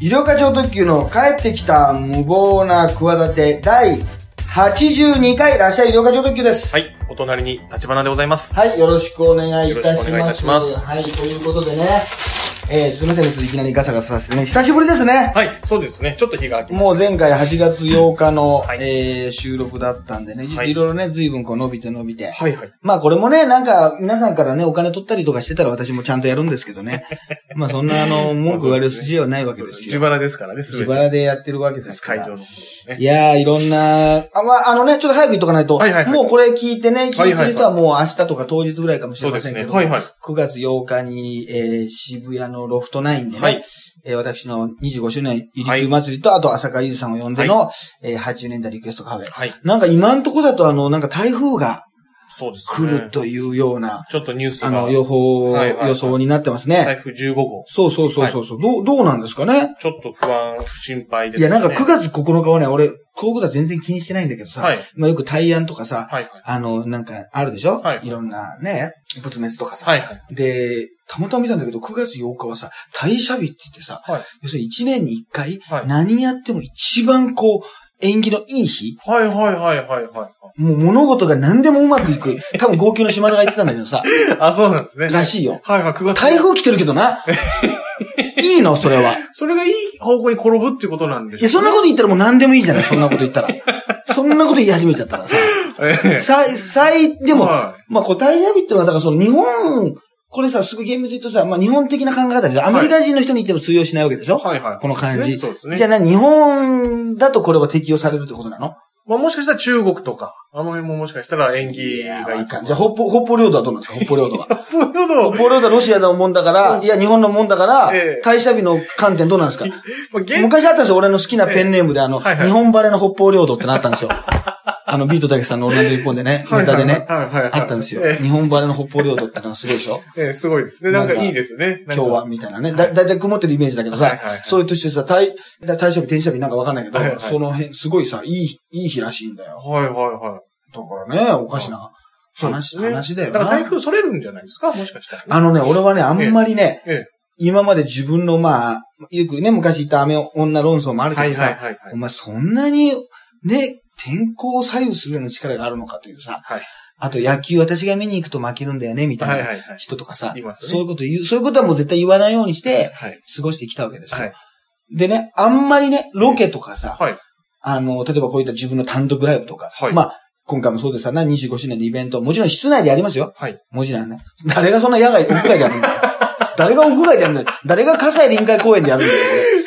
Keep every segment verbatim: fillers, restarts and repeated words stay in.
医療課長特急の帰ってきた無謀な企てだいはちじゅうにかい、らっしゃい医療課長特急です。はい、お隣に立花でございます。はい、よろしくお願いいたします。よろしくお願いいたします。はい、ということでね、えー、すみません、いきなりガサガサさせてね、久しぶりですね。はい、そうですね、ちょっと日が空きました。もう前回はちがつようかの、はい、えー、収録だったんでね、はい、いろいろね、随分こう伸びて伸びて。はいはい。まあこれもね、なんか皆さんからね、お金取ったりとかしてたら私もちゃんとやるんですけどね。まあそんなあの、文句言われる筋はないわけですよ。自腹ですからね、自腹でやってるわけですから。会場の、ね。いやー、いろんな、あ、まああのね、ちょっと早く言っとかないと、はいはいはい、もうこれ聞いてね、聞いてる人はもう明日とか当日ぐらいかもしれませんけど、ね、はいはい、くがつようかに、えー、渋谷のロフトナインでね、はい、えー、私のにじゅうごしゅうねん入り級祭りと、はい、あと浅香ゆずさんを呼んでの、はい、えー、はちじゅうねんだいリクエストカフェ、はい。なんか今のとこだとあの、なんか台風が来るというような、う、ね、ちょっとニュースがあの予報、はいはいはい、予想になってますね。台風じゅうごごう。そうそうそうそう、はい、どう、どうなんですかね。ちょっと不安、心配ですね。いやなんかくがつここのかはね、俺、こういうことは全然気にしてないんだけどさ、はい、まあよく対案とかさ、はいはい、あの、なんかあるでしょ、はい、いろんなね、仏滅とかさ、はいはい、で、たまたま見たんだけど、くがつようかはさ、退社日って言ってさ、はい、要するにいちねんにいっかい、はい、何やっても一番こう、縁起のいい日。はいはいはいはいはい。もう物事が何でもうまくいく。多分号泣の島田が言ってたんだけどさ。あ、そうなんですね。らしいよ。はいはい、くがつ。台風来てるけどな。いいのそれは。それがいい方向に転ぶっていうことなんでしょ、ね。いや、そんなこと言ったらもう何でもいいじゃない、そんなこと言ったら。そんなこと言い始めちゃったらさ。最、最、でも、はい、まあ、こう、退社日ってのは、だからその日本、これさ、すぐ厳密に言うとさ、まあ、日本的な考え方でしょ、アメリカ人の人に言っても通用しないわけでしょ、はいはい、この感じ。そうですね。じゃあな、日本だとこれは適用されるってことなの、まあ、もしかしたら中国とか、あの辺ももしかしたら縁起がいいか。じゃあ、北方、北方領土はどうなんですか、北方領土は。北方領土北方領土はロシアのもんだから、いや、日本のもんだから、えー、退社日の観点どうなんですか、まあ、昔あったんですよ、俺の好きなペンネームで、あの、えーはいはい、日本バレの北方領土ってなったんですよ。あの、ビートたけしさんのオランダ一本でね、ネタでね、あったんですよ。えー、日本バレの北方領土ってのはすごいでしょ、えー、すごいですね。なんかいいですね。今日は、みたいなね。だ、だいたい曇ってるイメージだけどさ、はいはいはい、それとしてさ、退、退社日、転社日なんかわかんないけど、はいはい、その辺、すごいさ、いい、いい日らしいんだよ。はいはいはい。だからね、おかしな話、ね、話だよな。だから台風それるんじゃないですか、もしかしたら、ね。あのね、俺はね、あんまりね、えーえー今まで自分の、まあ、よくね、昔言った雨女論争もあるけどさ、はいはいはいはい、お前そんなに、ね、天候を左右するような力があるのかというさ、はい、あと野球私が見に行くと負けるんだよね、みたいな人とかさ、はいはいはい、そういうこと言う、そういうことはもう絶対言わないようにして、過ごしてきたわけですよ、はいはい。でね、あんまりね、ロケとかさ、はい、あの、例えばこういった自分の単独ライブとか、はい、まあ、今回もそうでさ、にじゅうごしゅうねんのイベント、もちろん室内でやりますよ。はい、もちろんね。誰がそんな野外、屋外でやるんだよ。誰が屋外でやるんだよ。誰が葛西臨海公園でやるんだよ。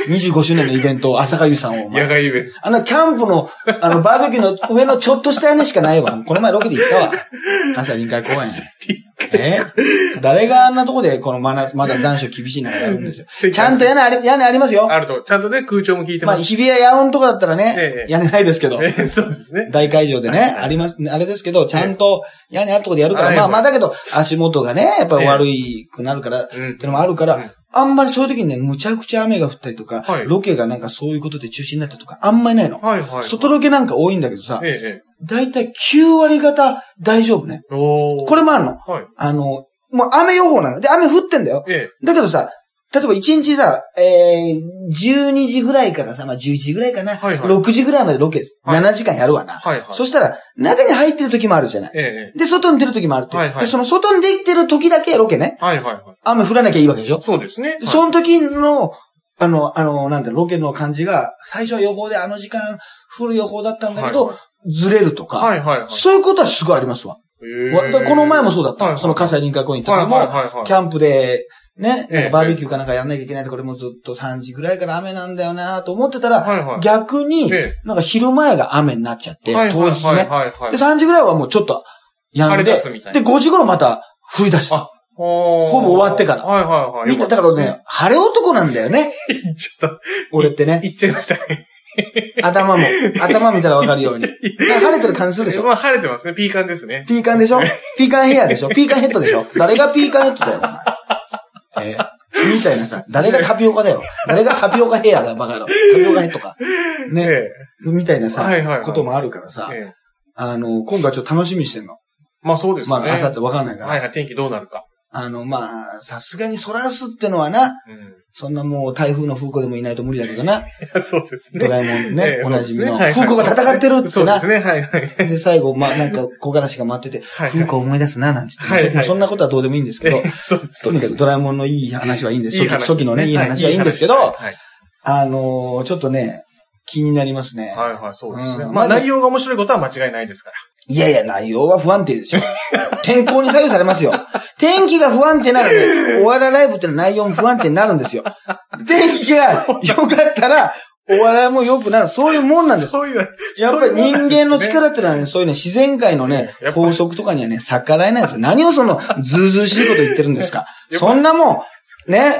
にじゅうごしゅうねんのイベント、浅香ゆずさんを。野外イベント。あの、キャンプの、あの、バーベキューの上のちょっとした屋根しかないわ。この前ロケで行ったわ。葛西臨海公園。え誰があんなとこで、このまだ、まだ残暑厳しい中やるんですよ。ちゃんと屋根あり、屋根ありますよ。あると。ちゃんとね、空調も効いてます。まあ、日比谷野音とかだったらね、ええ、屋根ないですけど。ええ、そうですね。大会場でね、はいはい、あります、あれですけど、ちゃんと屋根あるとこでやるから、はいはい、まあまあだけど、足元がね、やっぱり悪くなるから、ええ、ってのもあるから、うんうん、あんまりそういう時にね、むちゃくちゃ雨が降ったりとか、はい、ロケがなんかそういうことで中止になったとか、あんまりないの。はいはい、外ロケなんか多いんだけどさ、ええ、だいたいきゅうわりがた大丈夫ね。おー。これもあるの。はい、あの、もう雨予報なの。で、雨降ってんだよ。ええ、だけどさ、例えばいちにちさ、えー、じゅうにじぐらいからさ、まあ、じゅういちじぐらいかな、はいはい。ろくじぐらいまでロケです。はい、ななじかんやるわな。はいはい、そしたら、中に入ってる時もあるじゃない。ええ、で、外に出る時もあるって、はいはい。で、その外に出てる時だけロケね。はいはいはい、雨降らなきゃいいわけでしょ。そうですね。はい、その時の、あの、あの、なんだろ、ロケの感じが、最初は予報であの時間降る予報だったんだけど、はいはい、ずれるとか、はいはいはい。そういうことはすごいありますわ。この前もそうだった。はいはい、その葛西臨海公園とかも、はいはいはいはい、キャンプで、ね、ええ、バーベキューかなんかやんなきゃいけないとこれもずっとさんじぐらいから雨なんだよなと思ってたら、はいはい、逆に、なんか昼前が雨になっちゃって、はいはい、当日ね、はいはいはいはい。で、さんじぐらいはもうちょっとやんで、で、ごじ頃また降り出した。ほぼ終わってから。はいはいはい。見て、だからね、晴れ男なんだよね。ちょっと。俺ってね。言っちゃいましたね。頭も、頭見たらわかるように。晴れてる感じするでしょ。まあ晴れてますね。ピーカンですね。ピーカンでしょ。ピーカンヘアでしょ。ピーカンヘッドでしょ。誰がピーカンヘッドだよ。えー、みたいなさ、誰がタピオカだよ。誰がタピオカヘアだ、バカ野郎。タピオカヘッドか。ね。えー、みたいなさ、はいはいはい、こともあるからさ、えー、あの、今回ちょっと楽しみにしてんの。まあそうですね。まあ朝ってわかんないから。はいはい、天気どうなるか。あの、まあ、さすがにそらすってのはな、うん、そんなもう台風の風子でもいないと無理だけどな。そうですね。ドラえもんね、えー、おなじみの。ねはいはい、風子が戦ってるってな。そうですね、はいはい。で、最後、まあなんか小柄しが待ってて、はいはい、風子を思い出すな、なんて言って、はいはい。そんなことはどうでもいいんですけど、はいはい、とにかくドラえもんのいい話はいいんです。いい話ですね、初期のね、いい話はいいんですけど、はいはい、あのー、ちょっとね、気になりますね。はいはい、そうですね。うん、まあ内容が面白いことは間違いないですから。いやいや、内容は不安定でしょ。天候に左右されますよ。天気が不安定なので、お笑いライブっての内容も不安定になるんですよ。天気が良かったら、お笑いも良くなる。そういうもんなんです。そういうやっぱり人間の力ってのはね、そういうね、自然界のね、法則とかにはね、逆らえないんですよ。何をその、ずうずうしいこと言ってるんですか。そんなもん、ね、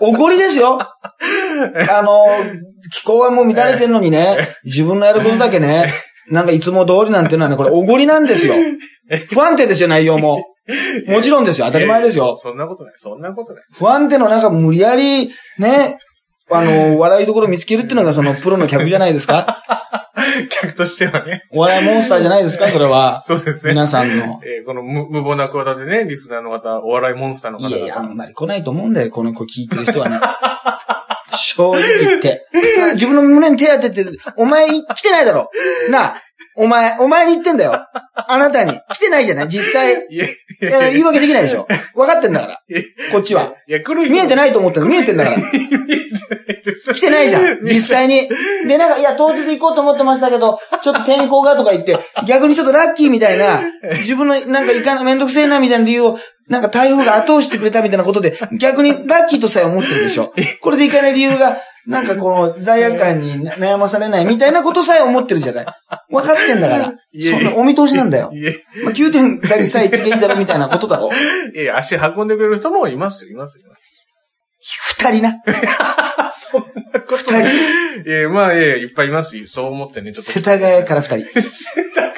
怒りですよ。あの、気候はもう乱れてんのにね、自分のやることだけね、なんかいつも通りなんていうのはね、これおごりなんですよ。不安定ですよ、内容も。もちろんですよ、当たり前ですよ。そんなことない、そんなことない。不安定の中、無理やり、ね、あの、笑いどころ見つけるっていうのがそのプロの客じゃないですか。客としてはね。お笑いモンスターじゃないですか、それは。そうですね。皆さんの。えー、この無、無謀な小技でね、リスナーの方、お笑いモンスターの方。いやいや、あんまり来ないと思うんだよ、この子聞いてる人はね。正直言って。自分の胸に手当てて、お前来てないだろ。なあ、お前、お前に言ってんだよ。あなたに。来てないじゃない実際。いや、いや、言い訳できないでしょ。分かってんだから。こっちは。いや、来る人見えてないと思ったの見えてんだから。来てないじゃん。実際に。で、なんか、いや、当日行こうと思ってましたけど、ちょっと天候がとか言って、逆にちょっとラッキーみたいな、自分のなんか行かない、めんどくせえなみたいな理由を、なんか台風が後押してくれたみたいなことで、逆にラッキーとさえ思ってるでしょ。これで行かない理由が、なんかこの罪悪感に悩まされないみたいなことさえ思ってるじゃない。分かってんだから。そんなお見通しなんだよ。まあ、きゅうてんさえ行っていいだろみたいなことだろ。いやいや、足運んでくれる人もいますよ、います、います。二人な。そんなことない。二人。いや、まあ、いやいや、いっぱいいますよ。そう思ってね、ちょっと。世田谷から二人。世田谷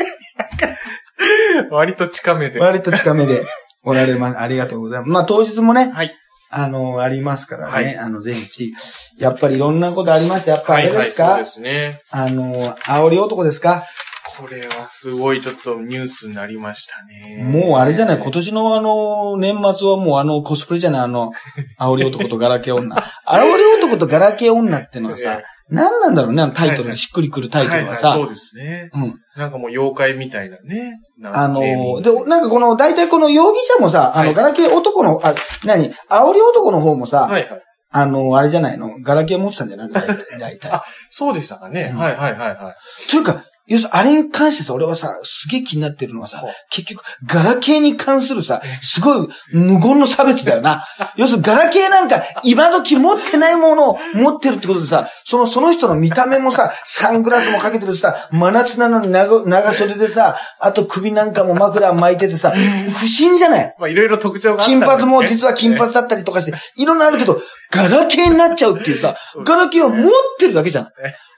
から。割と近めで。割と近めで。おられます。ありがとうございます。まあ、当日もね。はい。あの、ありますからね。はい、あの、ぜひ来て。やっぱりいろんなことありました。やっぱあれですか、はいはい、そうですね。あの、煽り男ですか、これはすごいちょっとニュースになりましたね。もうあれじゃない、今年のあの、年末はもうあの、コスプレじゃない、あの、煽り男とガラケー女。煽り男とガラケー女ってのはさ、何なんだろうね、あのタイトル、はいはい、しっくりくるタイトルはさ。はいはい、そうですね。うん。なんかもう妖怪みたいなね。なあのー、で、なんかこの、大体この容疑者もさ、あの、ガラケー男の、あ、何、煽り男の方もさ、はいはい、あの、あれじゃないの、ガラケー持ってたんじゃないの大体。あ、そうでしたかね。うん、はいはいはいはい。というか、要するにあれに関してさ、俺はさ、すげえ気になってるのはさ、結局、ガラケーに関するさ、すごい無言の差別だよな。要するにガラケーなんか、今時持ってないものを持ってるってことでさ、その、その人の見た目もさ、サングラスもかけてるしさ、真夏なのに長、長袖でさ、あと首なんかも枕巻いててさ、不審じゃない。まあいろいろ特徴があったんだよね。金髪も実は金髪だったりとかして、いろんなあるけど、ガラケーになっちゃうっていうさ、ガラケーを持ってるだけじゃん。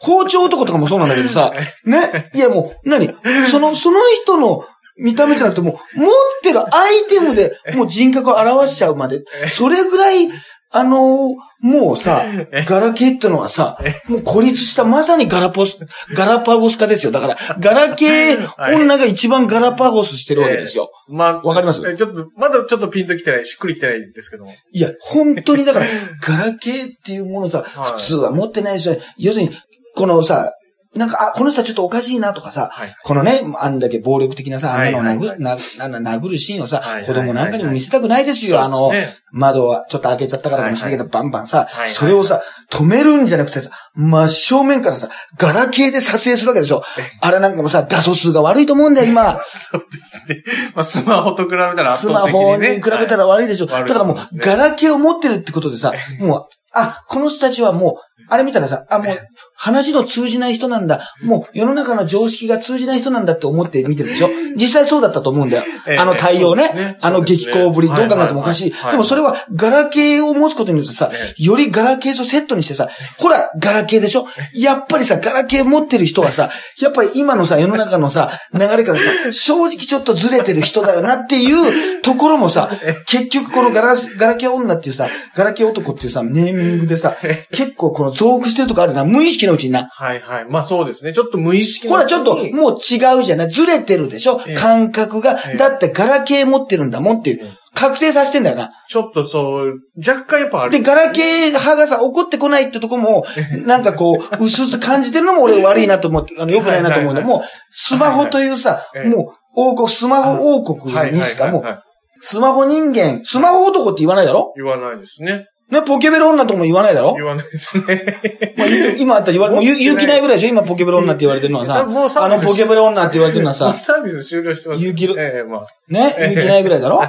包丁男とかもそうなんだけどさ、ね。いやもう、何その、その人の見た目じゃなくてもう、持ってるアイテムでもう人格を表しちゃうまで、それぐらい、あのー、もうさ、ガラケーってのはさ、もう孤立した、まさにガラポス、ガラパゴス化ですよ。だから、ガラケー女が一番ガラパゴスしてるわけですよ。えー、まあ、わかりますちょっと、まだちょっとピンときてない、しっくりきてないんですけども。いや、本当にだから、ガラケーっていうものさ、普通は持ってないですよ。要するに、このさ、なんか、あ、この人はちょっとおかしいなとかさ、はい、このね、あんだけ暴力的なさ、あんなの殴る、殴るシーンをさ、はい、子供なんかにも見せたくないですよ、はい、あの、ね、窓はちょっと開けちゃったからかもしれないけど、バンバンさ、はい、それをさ、止めるんじゃなくてさ、真正面からさ、ガラケーで撮影するわけでしょ。あれなんかもさ、画素数が悪いと思うんだよ、今。そうですね。まあ、スマホと比べたら圧倒的にね。スマホに比べたら悪いでしょ。はい、だからもう、ね、ガラケーを持ってるってことでさ、もう、あ、この人たちはもう、あれ見たらさ、あ、もう、話の通じない人なんだ。もう、世の中の常識が通じない人なんだって思って見てるでしょ。実際そうだったと思うんだよ。あの対応ね。ええねあの激高ぶり、ね、どう考えてもおかしい。はいはいはい、でもそれは、ガラケーを持つことによってさ、よりガラケーとセットにしてさ、ほら、ガラケーでしょ。やっぱりさ、ガラケー持ってる人はさ、やっぱり今のさ、世の中のさ、流れからさ、正直ちょっとずれてる人だよなっていうところもさ、結局このガラ、ガラケー女っていうさ、ガラケー男っていうさ、ネーミングでさ、結構この増幅してるとかあるな。無意識のうちにな。はいはい。まあそうですね。ちょっと無意識のうちに。ほら、ちょっともう違うじゃない。ずれてるでしょ、ええ、感覚が、ええ。だってガラケー持ってるんだもんっていう。確定させてんだよな。ちょっとそう、若干やっぱある。で、ガラケー派がさ、怒ってこないってとこも、なんかこう、うすうす感じてるのも俺悪いなと思って、あの、良くないなと思うのも、スマホというさ、もう、王国、スマホ王国にしかもう、スマホ人間、スマホ男って言わないだろ？言わないですね。ね、ポケベル女とも言わないだろ？言わないですね。まあ、今あったら言われ、もう勇気ないぐらいでしょ？今ポケベル女って言われてるのはさ、あのポケベル女って言われてるのはさ、サービス終了してます。勇気、ええ、まあ。ね、勇気ないぐらいだろ？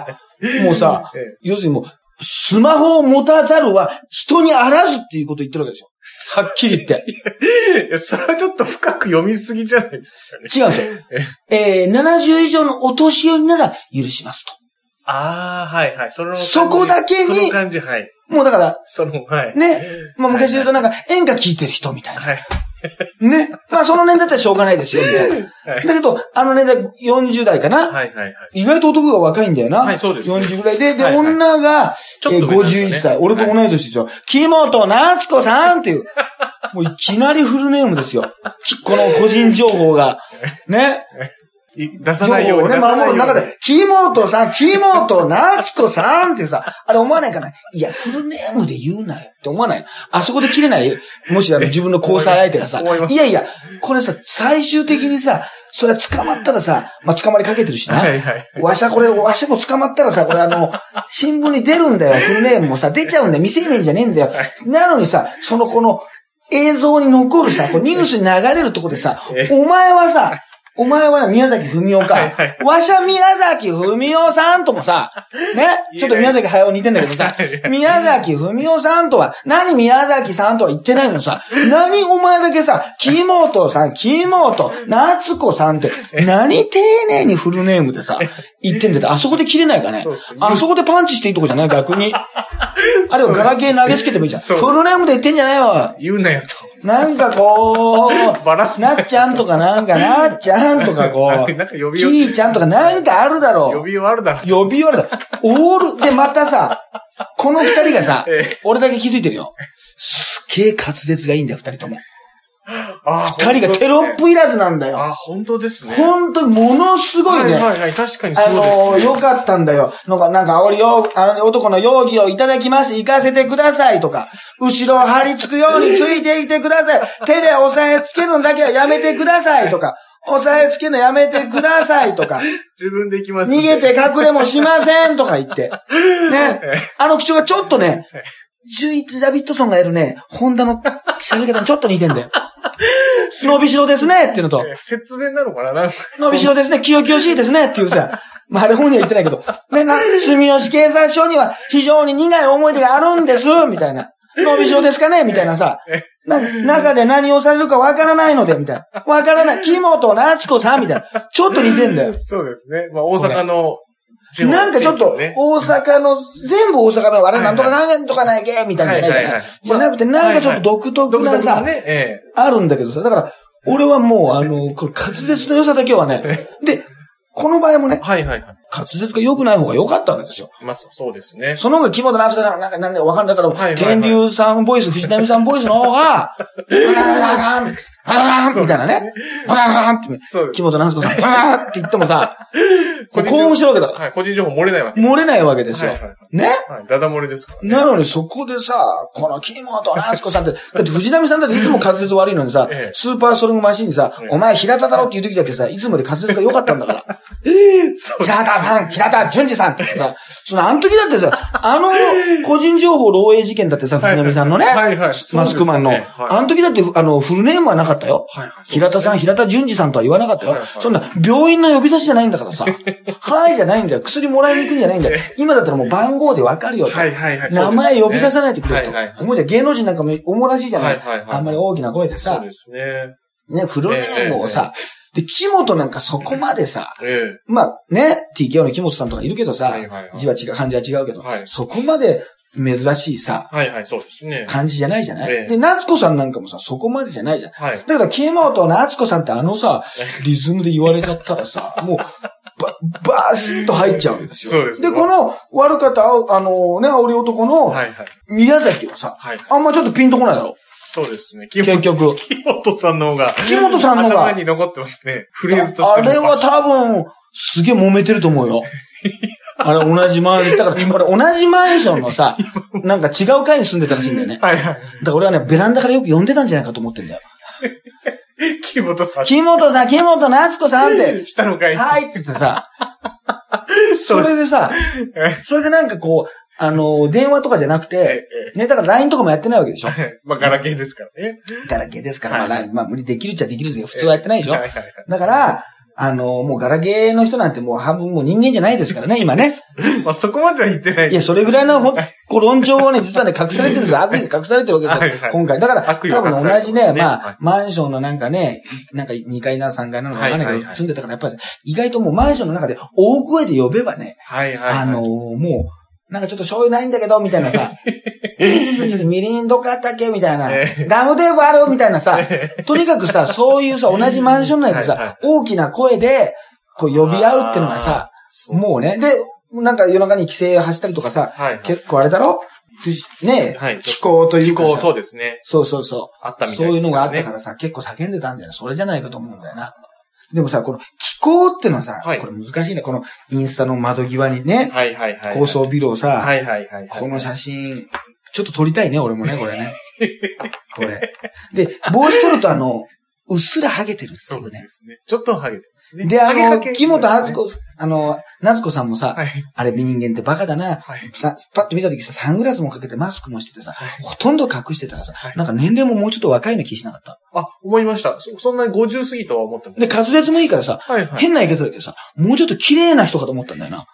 もうさ、ええ、要するにもう、スマホを持たざるは人にあらずっていうこと言ってるわけでしょ。はっきり言って。いや、それはちょっと深く読みすぎじゃないですかね。違うんですよ。ええー、ななじゅう以上のお年寄りなら許しますと。ああ、はいはい。そのそこだけに、その感じ、はい。もうだから、その、はい。ね。まあ昔言うとなんか、演歌聴いてる人みたいな。はい。ね。まあその年代だったらしょうがないですよ、みたいな。はい、だけど、あの年代よんじゅう代かな、はいはいはい、意外と男が若いんだよな。はい、そうです。よんじゅうぐらいで、で、はいはい、女が、ちょっと、ね、ごじゅういっさい。俺と同い年ですよ。はい、木本夏子さんっていう。もういきなりフルネームですよ。この個人情報が。ね。出さないように。俺、守る中で、木本さん、木本夏子さんってさ、あれ思わないかな？いや、フルネームで言うなよって思わない？あそこで切れない？もしあの自分の交際相手がさ、いやいや、これさ、最終的にさ、それ捕まったらさ、まあ、捕まりかけてるしな。はいはい。わしゃこれ、わしゃも捕まったらさ、これあの、新聞に出るんだよ。フルネームもさ、出ちゃうんだよ。未成年じゃねえんだよ。なのにさ、そのこの映像に残るさ、ニュースに流れるとこでさ、お前はさ、お前は宮崎文夫か。はいはいはい、わしゃ宮崎文夫さんともさ、ね、ちょっと宮崎駿似てんだけどさ、宮崎文夫さんとは、何宮崎さんとは言ってないのさ、何お前だけさ、木本さん、木本、夏子さんって、何丁寧にフルネームでさ、言ってんだって、あそこで切れないかね。あそこでパンチしていいとこじゃない逆に。あれはガラケー投げつけてもいいじゃん。フルネームで言ってんじゃないわ。言うなよと。なんかこう、バラすなっちゃんとかなんかなっちゃんとかこう、なんか呼びよきーちゃんとかなんかあるだろう。呼びよあるだろ。呼びよあるだろ。オール、でまたさ、この二人がさ、ええ、俺だけ気づいてるよ。すげえ滑舌がいいんだよ、二人とも。ああ、二人がテロップいらずなんだよ。あ、本当ですね。本当にものすごいね。はいはいはい、確かにそうです、ね。あのー、よかったんだよ。なんか、なんか、煽りよ、あの、男の容疑をいただきまして、行かせてくださいとか、後ろを張り付くようについていてください。手で押さえつけるのだけはやめてくださいとか、押さえつけるのやめてくださいとか、自分で行きます、ね。逃げて隠れもしませんとか言って。ね。あの口調がちょっとね、純一ラビットソンがやるね、ホンダの喋り方にちょっと似てんだよ。伸びしろですねっていうのと。説明なのかななんか伸びしろですね、清々しいですねっていうさ。まあ、あれ本人は言ってないけど。ね、な、住吉警察署には非常に苦い思い出があるんですみたいな。伸びしろですかねみたいなさ。な、中で何をされるかわからないので、みたいな。わからない。木本夏子さんみたいな。ちょっと似てんだよ。そうですね。まあ、大阪の。なんかちょっと、大阪の、全部大阪の、あれなんとかなんとかないけみたいなじゃないじゃない。じゃなくて、なんかちょっと独特なさ、あるんだけどさ、だから、俺はもう、あの、これ滑舌の良さだけはね、で、この場合もね、はいはいはい。滑舌が良くない方が良かったわけですよ。まあ、そうですね。その方が木本夏子さん、なんか、なんでわかんないから、天竜さんボイス、藤波さんボイスの方が、パラーンみたいなね。パラーンって、木本夏子さん、パラーンって言ってもさ、こう面白いわけだから。はい、個人情報漏れないわけです。漏れないわけですよ。はいはいはい、ね、はい、ダダ漏れですから、ね。なのにそこでさ、この木本夏子さんって、だって藤波さんだっていつも滑舌悪いのにさ、ええ、スーパーストロングマシンにさ、ええ、お前平田だろって言う時だけさ、いつもより滑舌が良かったんだから。平田さん、平田淳二さんってさ、そのあの時だってさ、あの個人情報漏洩事件だってさ、藤波さんのね、マスクマンの、あの時だってあのフルネームはなかった。平田さん、平田淳二さんとは言わなかったよ。そんな、病院の呼び出しじゃないんだからさ。はいじゃないんだよ。薬もらいに行くんじゃないんだよ。今だったらもう番号でわかるよと。名前呼び出さないでくれと。もうじゃ芸能人なんかも重らしいじゃない。あんまり大きな声でさ。ね、フルネームをさ。で、木本なんかそこまでさ。まあね、ティーケーオー の木本さんとかいるけどさ。字は違う、漢字は違うけど。そこまで、珍しいさ、はいはい、そうですね。感じじゃないじゃない、ええ、で、夏子さんなんかもさ、そこまでじゃないじゃん。はい、だから、木本夏子さんってあのさ、リズムで言われちゃったらさ、もう、ば、ばーしーっと入っちゃうわけですよ。そうです。で、この、悪かった、あのね、煽り男の、宮崎はさ、はいはい、あんまちょっとピンとこないだろ。そうですね。結局。木本さんの方が、木本さんの方が、頭に残ってますね。フレーズとして。あれは多分、すげえ揉めてると思うよ。あれ同じマンション、だから俺同じマンションのさ、なんか違う階に住んでたらしいんだよね。はいはい。だから俺はね、ベランダからよく呼んでたんじゃないかと思ってんだよ。木本さん。木本さん、木本夏子さんって。下の階に。はいって言ってさ、それでさ、それでなんかこう、あの、電話とかじゃなくて、ね、だから ライン とかもやってないわけでしょ。まあ、ガラケーですからね。ガラケーですから、まあ、ライン、まあ、無理できるっちゃできるんですけど、普通はやってないでしょ。だから、あの、もうガラケーの人なんてもう半分もう人間じゃないですからね、今ね。まあ、そこまでは言ってない。いや、それぐらいのほ、こう論調をね、実はね、隠されてるんですよ。悪意隠されてるわけですよ、はいはい、今回。だから、多分同じね、まあ、はい、マンションのなんかね、なんかにかいなさんがいなのかわかんないけど、住んでたから、やっぱり意外ともうマンションの中で大声で呼べばね、はいはいはい、あの、もう、なんかちょっと醤油ないんだけど、みたいなさ。ちょっとみりんどかったっけみたいな。ガムテープあるみたいなさ。とにかくさ、そういうさ、同じマンション内でさ、大きな声で、こう呼び合うってのがさ、もうね。で、なんか夜中に規制走ったりとかさ、結構あれだろねえ、気候というかさ。気候、そうですね。そうそうそう。あったみたいな。そういうのがあったからさ、結構叫んでたんだよね。それじゃないかと思うんだよな。でもさ、この気候ってのはさ、はい、これ難しいね。このインスタの窓際にね、はいはいはいはい、高層ビルをさ、はいはいはいはい、この写真、ちょっと撮りたいね、俺もね、これね。これ。で、帽子取るとあの、うっすらハゲてるっていうね。そうですね。ちょっとハゲてますね。で、あの、木本夏子、あの、夏子さんもさ、はい、あれ人間ってバカだな、はい、さ、パッと見た時さ、サングラスもかけてマスクもしててさ、はい、ほとんど隠してたらさ、はい、なんか年齢ももうちょっと若いの気しなかった。あ、思いました。そ, そんなにごじゅう過ぎとは思ってます。で、滑舌もいいからさ、はいはい、変な言い方だけどさ、もうちょっと綺麗な人かと思ったんだよな。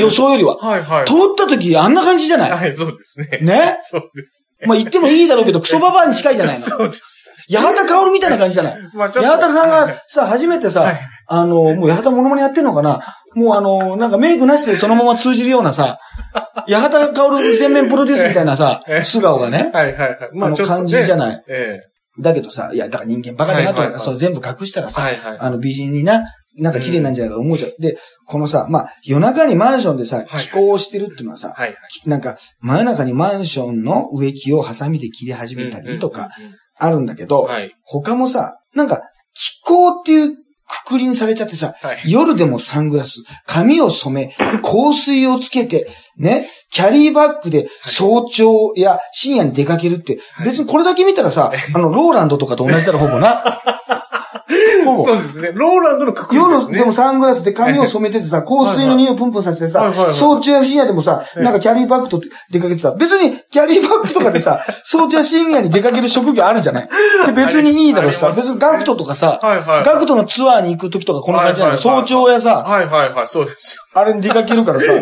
予想よりは。はいはい。通った時あんな感じじゃない？はい、そうですね。ね？そうです。まあ言ってもいいだろうけど、クソババアに近いじゃないの。そうです。八幡薫みたいな感じじゃない。まあちょっと。八幡さんがさ、初めてさ、はい、あの、もう八幡モノマネやってんのかなもうあの、なんかメイクなしでそのまま通じるようなさ、八幡薫全面プロデュースみたいなさ、素顔がね。はいはいはい。まあ、あの感じじゃない。ええ。だけどさ、いや、だから人間バカだなとか、はいはいはい、そう全部隠したらさ、はいはい、あの美人にな、なんか綺麗なんじゃないか思うじゃん。で、このさ、まあ、夜中にマンションでさ、気候をしてるっていうのはさ、はいはい、なんか、真夜中にマンションの植木をハサミで切り始めたりとか、あるんだけど、うんうんうんうん、他もさ、なんか、気候っていうくくりにされちゃってさ、はい、夜でもサングラス、髪を染め、香水をつけて、ね、キャリーバッグで早朝や深夜に出かけるって、はい、別にこれだけ見たらさ、あの、ローランドとかと同じだろ、ほぼな。そうですね。ローランドの確認ですね。夜でもサングラスで髪を染めててさ、香水の匂いをプンプンさせてさ、はいはいはい、早朝や深夜でもさ、なんかキャリーバッグと出かけてさ、別にキャリーバッグとかでさ、早朝や深夜に出かける職業あるじゃないで別にいいだろうしさ、別にガクトとかさ、はいはい、ガクトのツアーに行く時とかこんな感じじゃない、はいはいはい、早朝やさ、はいはいはい、そうです。あれに出かけるからさ、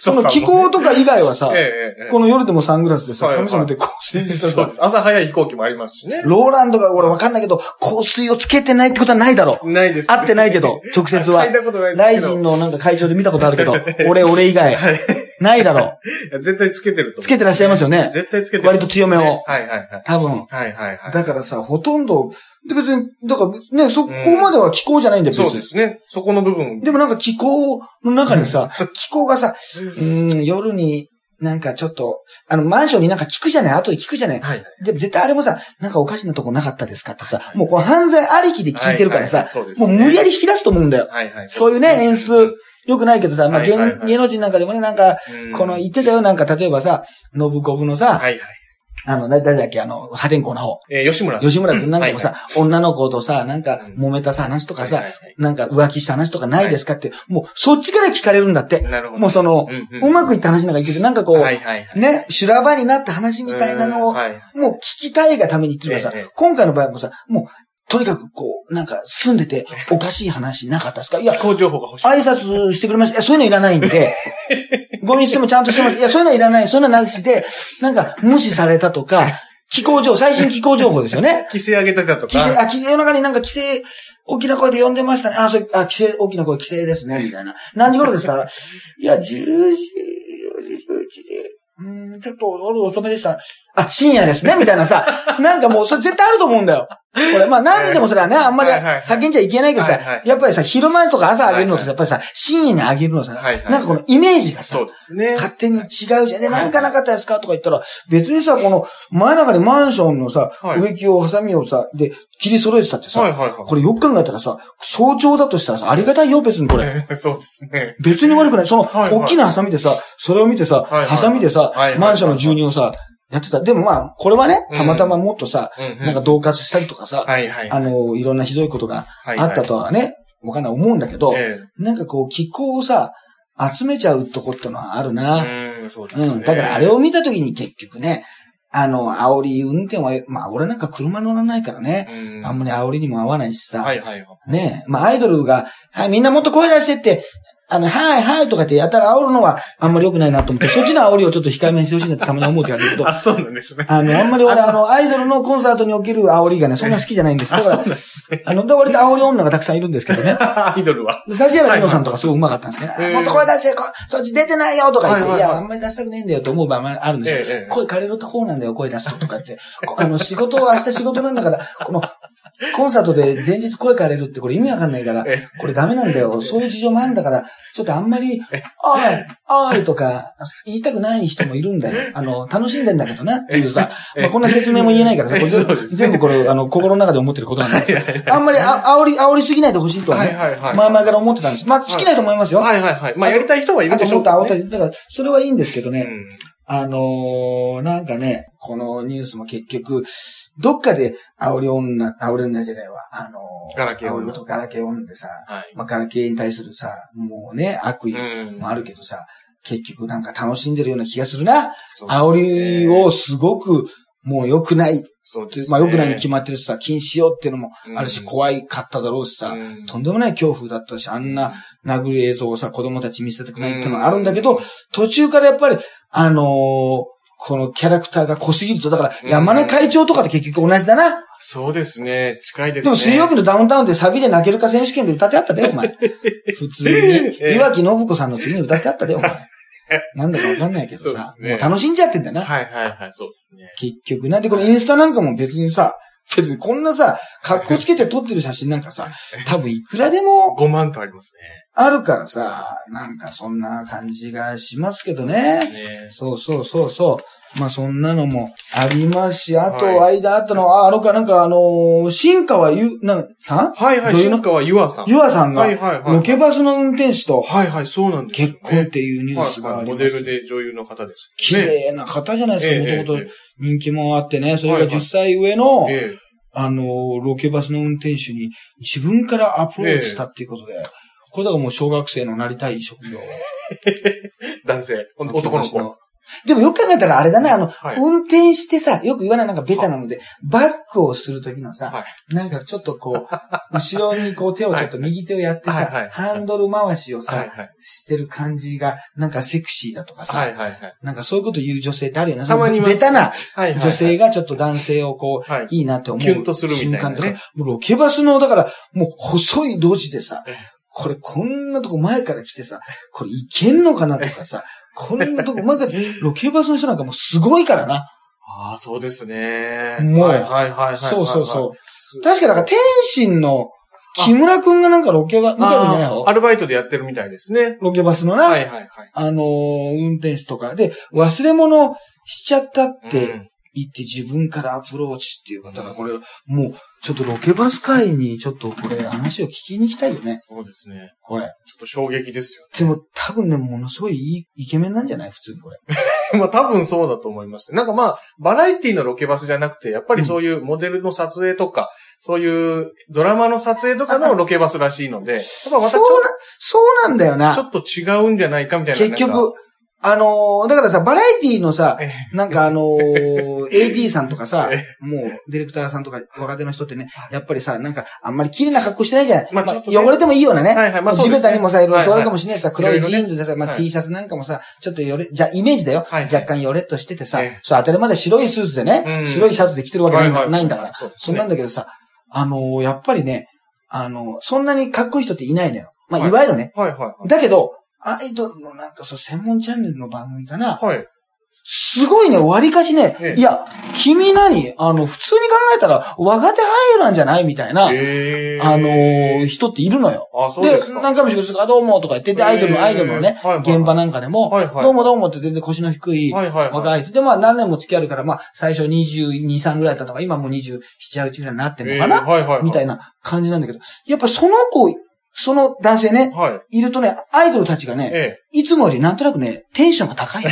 その気候とか以外はさ、ええええ、この夜でもサングラスでさ、髪染めて香水でさ、はいはい、朝早い飛行機もありますしね。ローランドが俺わかんないけど、香水をつけてないってことはないだろう。ないです、ね。会ってないけど、直接は。ライジンのなんか会場で見たことあるけど、俺、俺以外。ないだろう。絶対つけてると。つけてらっしゃいますよね。絶対つけてる。割と強めを。はいはいはい。多分。はいはいはい。だからさ、ほとんど、で別に、だからね、そこまでは気候じゃないんだよ、別に。そうですね。そこの部分。でもなんか気候の中にさ、気候がさ、うーん、夜に、なんかちょっと、あの、マンションになんか聞くじゃない後で聞くじゃない、はい、で、絶対あれもさ、なんかおかしなとこなかったですかってさ、はい、もうこう犯罪ありきで聞いてるからさ、はいはいはい、もう無理やり引き出すと思うんだよ。はいはい、そういうね、演出。よくないけどさ、まあ、はいはいはい、芸能人なんかでもね、なんか、この、言ってたよ、なんか、例えばさ、ノブコブのさ、はいはい、あの、誰だっけ、あの、破天荒な方。えー、吉村さん。吉村君なんかもさ、はいはい、女の子とさ、なんか、揉めたさ、話とかさ、はいはいはい、なんか、浮気した話とかないですかって、はい、もう、そっちから聞かれるんだって。なるほど。もうその、うんうんうん、うまくいった話なんか言ってて、なんかこう、はいはいはい、ね、修羅場になった話みたいなのを、はいはい、もう聞きたいがために言ってるからさ、えーえー、今回の場合もさ、もう、とにかくこう、なんか住んでておかしい話なかったですかいや、気候情報が欲しい。挨拶してくれました。いや、そういうのいらないんで、ゴミ捨てもちゃんとしてます。いや、そういうのいらない。そういうのなしで、なんか無視されたとか、気候情報、最新気候情報ですよね。規制上げてたとか。規制、あ、規制の中になんか規制、大きな声で呼んでましたね。あ、それ、あ、規制、大きな声、規制ですね、みたいな。何時頃ですかいや、じゅうじ、じゅういちじ。うーん、ちょっと夜遅めでした。深夜ですね、みたいなさ、なんかもうそれ絶対あると思うんだよ。これまあ何時でもそれはね、あんまり叫んじゃいけないけどさ、やっぱりさ、昼前とか朝あげるのとやっぱりさ、深夜にあげるのさ、なんかこのイメージがさ、勝手に違うじゃん。で、なんかなかったですかとか言ったら、別にさ、この前中でマンションのさ、植木をハサミをさ、で、切り揃えてたってさ、これよく考えたらさ、早朝だとしたらさ、ありがたいよ、別にこれ。そうですね。別に悪くない。その、大きなハサミでさ、それを見てさ、ハサミでさ、マンションの住人をさ、やってた。でもまあ、これはね、たまたまもっとさ、なんか恫喝したりとかさ、あの、いろんなひどいことがあったとはね、わかんない思うんだけど、なんかこう、気候をさ、集めちゃうとこってのはあるな。うん。だからあれを見たときに結局ね、あの、煽り運転は、まあ俺なんか車乗らないからね、あんまり煽りにも合わないしさ、ね、まあアイドルが、はい、みんなもっと声出してって、あの、はいはいとかってやたら煽るのはあんまり良くないなと思って、そっちの煽りをちょっと控えめにしてほしいなってたまに思うけど。あ、そうなんですね。あの、あんまり俺、あの、アイドルのコンサートにおける煽りがね、そんな好きじゃないんですけど。あ、そうなんですね。あの、で、割と煽り女がたくさんいるんですけどね。アイドルは。最初はリノさんとかすごい上手かったんですけどね。もっと声出して、そっち出てないよとか言って、いや、あんまり出したくねえんだよと思う場合あるんですよ。声枯れるとこうなんだよ、声出すととかって。あの、仕事、明日仕事なんだから、この、コンサートで前日声枯れるってこれ意味わかんないから、これダメなんだよ。そういう事情もあるんだから、ちょっとあんまり、おい、おいとか言いたくない人もいるんだよ。あの、楽しんでんだけどなっていうさ、まあ、こんな説明も言えないからさ、これ全部これ、あの、心の中で思ってることなんですよ。あんまりあ煽り、煽りすぎないでほしいとはね、前々から思ってたんです。まあ、好きだと思いますよ。はいはいはい。まあ、やりたい人はいるでしょうね。あともっと煽ったり、だから、それはいいんですけどね。あのー、なんかね、このニュースも結局、どっかで煽り女、煽り女じゃないわ、あのー、ガラケー女とガラケー女でさ、はい、まあ、ガラケーに対するさ、もうね、悪意もあるけどさ、結局なんか楽しんでるような気がするな。煽りをすごく、もう良くない。そうですね、まあ良くないに決まってるしさ、禁止しようっていうのもあるし、うん、怖いかっただろうしさ、うん、とんでもない恐怖だったし、あんな殴る映像をさ、子供たち見せたくないっていうのもあるんだけど、うん、途中からやっぱり、あのー、このキャラクターが濃すぎると、だから山根会長とかと結局同じだな。うん、そうですね。近いですね。でも水曜日のダウンタウンでサビで泣けるか選手権で歌ってあったで、お前。普通に、岩木信子さんの次に歌ってあったで、お前。なんだかわかんないけどさ、ね、もう楽しんじゃってんだな。はいはいはい、そうですね。結局、なんでこのインスタなんかも別にさ、別にこんなさ、格好つけて撮ってる写真なんかさ、多分いくらでも。ごまんとありますね。あるからさ、なんかそんな感じがしますけどね。そうですね。そうそうそうそう。まあそんなのもありますし、あと間あったのは、あのかなんかあのー、新川ゆ、なんさんはいはい、新川ゆあさん。ゆあさんが、ロケバスの運転手と、はいはい、そうなんです。結婚っていうニュースがあります。モデルで女優の方です。綺麗な方じゃないですか、もともと人気もあってね。それがじゅっさい上の、あのー、ロケバスの運転手に自分からアプローチしたっていうことで、これだからもう小学生のなりたい職業。男性、男の子。でもよく考えたらあれだね、あの、はい、運転してさ、よく言わないなんかベタなので、バックをするときのさ、はい、なんかちょっとこう、後ろにこう手をちょっと右手をやってさ、はいはい、ハンドル回しをさ、はいはい、してる感じが、なんかセクシーだとかさ、はいはい、なんかそういうこと言う女性ってあるよね。たまにベタな女性がちょっと男性をこう、はい、いいなって思う瞬間とか。キュンとするみたいなね。もうロケバスの、だから、もう細い路地でさ、これこんなとこ前から来てさ、これいけんのかなとかさ、こんなとこ、まず、ロケバスの人なんかもうすごいからな。ああ、そうですね。もう、はいはいはい。そうそうそう。確か、だから、天津の木村くんがなんかロケバス、見たことないよ。アルバイトでやってるみたいですね。ロケバスのな。はいはいはい。あの、運転手とか。で、忘れ物しちゃったって言って自分からアプローチっていう方が、これ、もう、ちょっとロケバス会にちょっとこれ話を聞きに行きたいよね。そうですね。これ。ちょっと衝撃ですよ、ね。でも多分ね、ものすごいいいイケメンなんじゃない普通にこれ。まあ多分そうだと思います。なんかまあ、バラエティのロケバスじゃなくて、やっぱりそういうモデルの撮影とか、うん、そういうドラマの撮影とかのロケバスらしいので、やっぱまたちょっと、そうなんだよな。ちょっと違うんじゃないかみたいな。結局。あのー、だからさ、バラエティのさ、なんかあのー、エーディー さんとかさ、もう、ディレクターさんとか、若手の人ってね、やっぱりさ、なんか、あんまり綺麗な格好してないじゃない、まあね、まあ汚れてもいいようなね。はいはい、まあ、地べたにもさ、いろいろ座るかもしれないさ、黒いジーンズでさ、まあ、T シャツなんかもさ、ちょっとよれ、じゃイメージだよ。はい、若干よれっとしててさ、はい、そう、当たり前で白いスーツでね、白いシャツで着てるわけないんだから。そんなんだけどさ、あのー、やっぱりね、あのー、そんなにかっこいい人っていないのよ。まあ、いわゆるね。はいはいはい、だけど、アイドルのなんかそう、専門チャンネルの番組かな。はい。すごいね、割かしね、ええ、いや、君何あの、普通に考えたら、若手俳優なんじゃないみたいな、あのー、人っているのよ。あ、そうですか。で、何回も仕事するから、どうもとか言って、アイドルのアイドルのね、はいはい、現場なんかでも、はいはい、どうもどうもって全然腰の低い、はいはいはい、若い人。で、まあ、何年も付き合うから、まあ、最初にじゅうに、さんぐらいだったとか、今もうにじゅうなな、はちぐらいになってるのかな、はいはいはい、みたいな感じなんだけど、やっぱその子、その男性ね、はい、いるとね、アイドルたちがね、ええ、いつもよりなんとなくね、テンションが高い。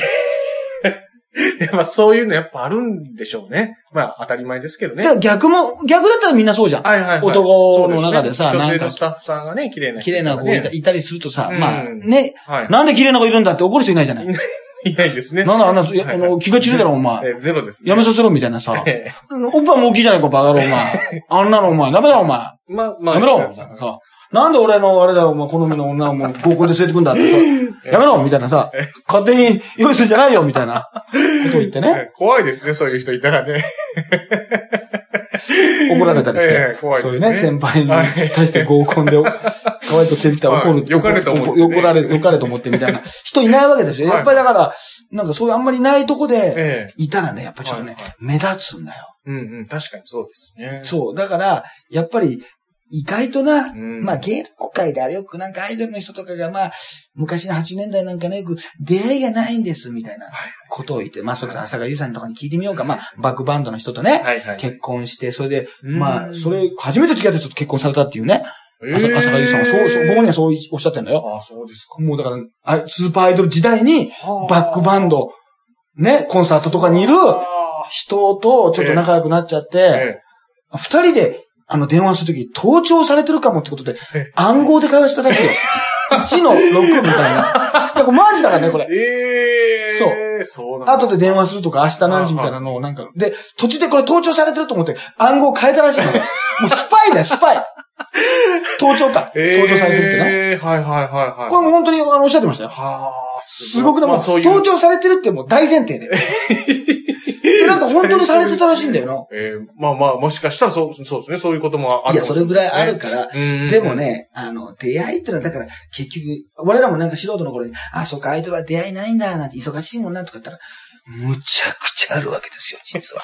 やっぱそういうのやっぱあるんでしょうね。まあ当たり前ですけどね。逆も、逆だったらみんなそうじゃん。はいはいはい、男の中でさ、でね、なんか。女性のスタッフさんがね、綺麗な、ね。綺麗な子が い, いたりするとさ、うん、まあね、はい、なんで綺麗な子いるんだって怒る人いないじゃない。いないですね。なんだあんな、はいはい、あの、気が散るだろ、お前。ゼロです、ね。やめさせろ、みたいなさ。おっぱいも大きいじゃないか、バカ野郎、お前。あんなの、お前。ダメだ、お前。まあ、まあ。やめろ、みたいなさ。なんで俺のあれだよ、お前、好みの女をもう合コンで連れてくんだってさ、やめろみたいなさ、勝手に用意するんじゃないよみたいなこと言ってね。怖いですね、そういう人いたらね。怒られたりして、えー怖いですね、そういうね、先輩に対して合コンで、可愛いと連れてきたら怒る。よかれと思って。よかれと思ってみたいな人いないわけですよ。やっぱりだから、なんかそういうあんまりないとこで、いたらね、やっぱちょっとね、目立つんだよ。うんうん、確かにそうですね。そう、だから、やっぱり、意外とな、うん、まあ芸能界であれよくなんかアイドルの人とかがまあ昔のはちじゅうねんだいなんかねよく出会いがないんですみたいなことを言って、はい、まあそれから朝香優さんとかに聞いてみようか、まあバックバンドの人とね、はいはい、結婚して、それで、まあそれ初めて付き合った人と結婚されたっていうね、朝香優さんはそう、そう、僕にはそうおっしゃってんだよ。ああ、そうですか。もうだからあ、スーパーアイドル時代にバックバンド、ね、コンサートとかにいる人とちょっと仲良くなっちゃって、二、ええ、人であの、電話するとき、盗聴されてるかもってことで、暗号で会話したらしいよ。いちのろくみたいな。いや、マジだからね、これ。えー、そう。そうなんだ。後で電話するとか、明日何時みたいなのをなんか、で、途中でこれ盗聴されてると思って、暗号変えたらしいの。もうスパイだよ、スパイ。盗聴か。えー、盗聴されてるってな。えー、はいはいはいはい。これも本当にあのおっしゃってましたよ。はー、すごくね、もう、盗聴されてるってもう大前提で。なんか本当にされてたらしいんだよな。えー、まあまあ、もしかしたらそう、そうですね。そういうこともある、ね。いや、それぐらいあるから。でもね、あの、出会いってのは、だから、結局、我らもなんか素人の頃に、あ、そっか、アイドルは出会いないんだ、なんて、忙しいもんな、とか言ったら、むちゃくちゃあるわけですよ、実は。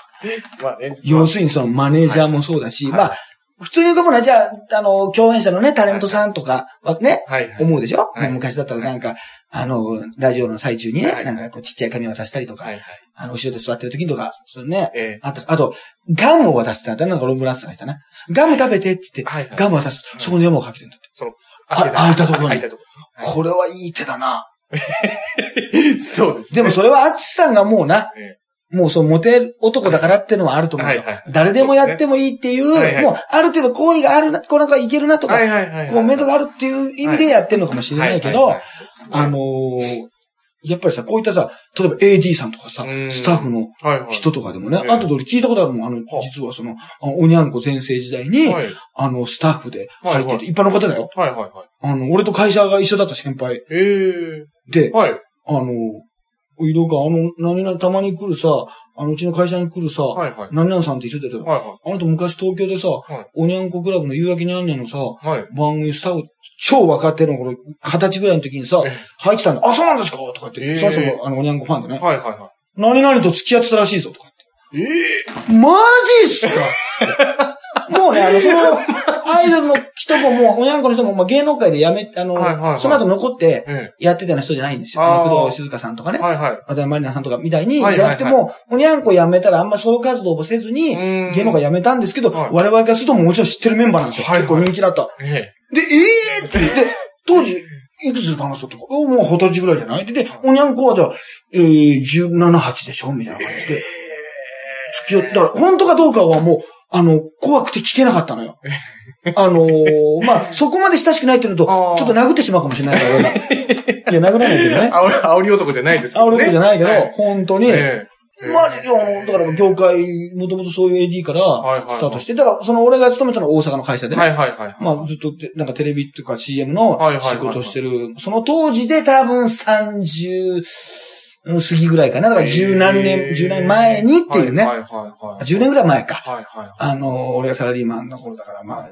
まあね、要するにそのマネージャーもそうだし、はい、まあ、普通に言うかもな、じゃあ、あの、共演者のね、タレントさんとかはね、はいはい、思うでしょ、はい、昔だったらなんか、あの、ラジオの最中にね、はい、なんかこうちっちゃい紙を渡したりとか、はいはい、あの、後ろで座ってる時とか、そのね、えー、あと、あと、ガムを渡すってなったら、なんかロングランスがいたな。ガム食べてって言って、はいはい、ガム渡す。そこに山をかけてるんだって。その、開いたところに。これはいい手だな。そうです、ね。でもそれは淳さんがもうな、えーもうそう、モテる男だからっていうのはあると思うよ。はいはい、誰でもやってもいいっていう、うねはいはい、もう、ある程度好意があるな、こうなんかいけるなとか、こう、メドがあるっていう意味でやってるのかもしれないけど、あのー、やっぱりさ、こういったさ、例えば エーディー さんとかさ、スタッフの人とかでもね、はいはい、後で聞いたことあるもん、あの、実はその、おにゃんこ全盛時代に、はい、あの、スタッフで入ってて、はいはい、一般の方だよ、はいはいはい。あの、俺と会社が一緒だった先輩。えー、で、はい、あのー、いろいろあの、何々たまに来るさ、あの、うちの会社に来るさ、はいはい、何々さんって一緒だよ。はいはい、あのと昔東京でさ、はい、おにゃんこクラブの夕焼けにゃんねんのさ、はい、番組さ、超若手の頃、二十歳ぐらいの時にさ、入ってたんだ。あ、そうなんですかとか言って、えー、その人もあの、おにゃんこファンでね、はいはいはい。何々と付き合ってたらしいぞとか言って。えー、マジっすかもうね、あの、その、アイドルの人ももう、おにゃんこの人も、まあ、芸能界で辞め、あの、はいはいはい、その後残って、やってたような人じゃないんですよ。あの、工藤静香さんとかね、はいはい、渡辺満里奈さんとかみたいに、はいはいはい、じゃなくても、おにゃんこ辞めたらあんまりソロ活動もせずに、芸能界辞めたんですけど、我々からするとももちろん知ってるメンバーなんですよ。はいはい、結構人気だった。はいはい、で、えぇーって、で、当時、いくつの話だったか、もう二十歳ぐらいじゃないで、で、おにゃんこはじゃあ、えー、じゅうなな、はちでしょみたいな感じで、付き合ったら、本当かどうかはもう、あの、怖くて聞けなかったのよ。あのー、まあ、そこまで親しくないっていうのと、ちょっと殴ってしまうかもしれないから、いや、殴らないけどね。煽り男じゃないですけどね。煽り男じゃないけど、はい、本当に。えーマジで、あの、だから、業界、もともとそういう エーディー から、スタートして、だから、その、俺が勤めたのは大阪の会社でね。はいはいはい。まあ、ずっと、なんかテレビとか シーエム の仕事してる、その当時で多分さんじゅう、過ぎぐらいかな。だから十何年、十何年前にっていうね。十年ぐらい前か。はいはいはい、あの、俺がサラリーマンの頃だから、まあ、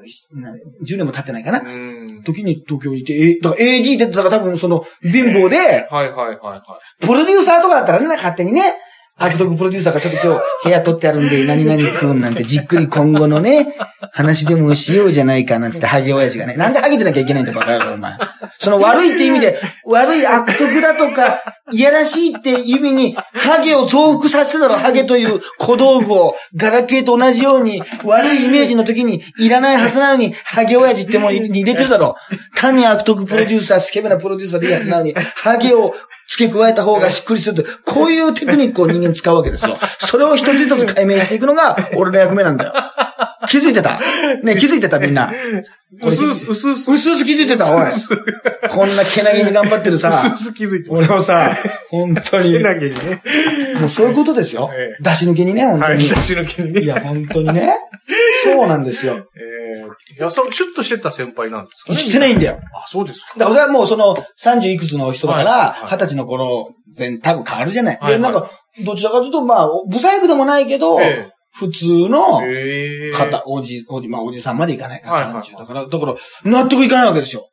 十年も経ってないかな。うん時に東京にいて、だから エーディー って、だから多分その、貧乏で、はいはいはいはい、プロデューサーとかだったらね、勝手にね、アキトクプロデューサーがちょっと今日部屋取ってあるんで何々くんなんてじっくり今後のね、話でもしようじゃないかなんつってハゲ親父がね、なんでハゲてなきゃいけないんだバカ野郎お前。その悪いって意味で、悪い悪徳だとか、いやらしいって意味に、ハゲを増幅させただろ、ハゲという小道具を、ガラケーと同じように、悪いイメージの時にいらないはずなのに、ハゲ親父ってもう入れてるだろ。単に悪徳プロデューサー、スケベなプロデューサーでいいはずなのに、ハゲを付け加えた方がしっくりすると、こういうテクニックを人間使うわけですよ。それを一つ一つ解明していくのが、俺の役目なんだよ。気づいてたね気づいてたみんな。うすうす、うすうす。うすうす気づいてたおい。こんなけなげに頑張ってるさ。うすうす気づいてた。俺もさ、本当に。けなげにね。もうそういうことですよ。えー、出し抜けにね、本当に。はい、出し抜けにね。いや、本当にね。そうなんですよ。えー、いや、その、シュッとしてた先輩なんですかね。してないんだよ。あ、そうですか。だから、もうその、さんじゅういくつの人だから、はたちの頃、全、多分変わるじゃない。はいはい、で、なんか、どちらかというと、まあ、不細工でもないけど、えー普通の方、おじ、おじ、まあ、おじさんまでいかないか、さんじゅう。だから、だから、納得いかないわけですよ。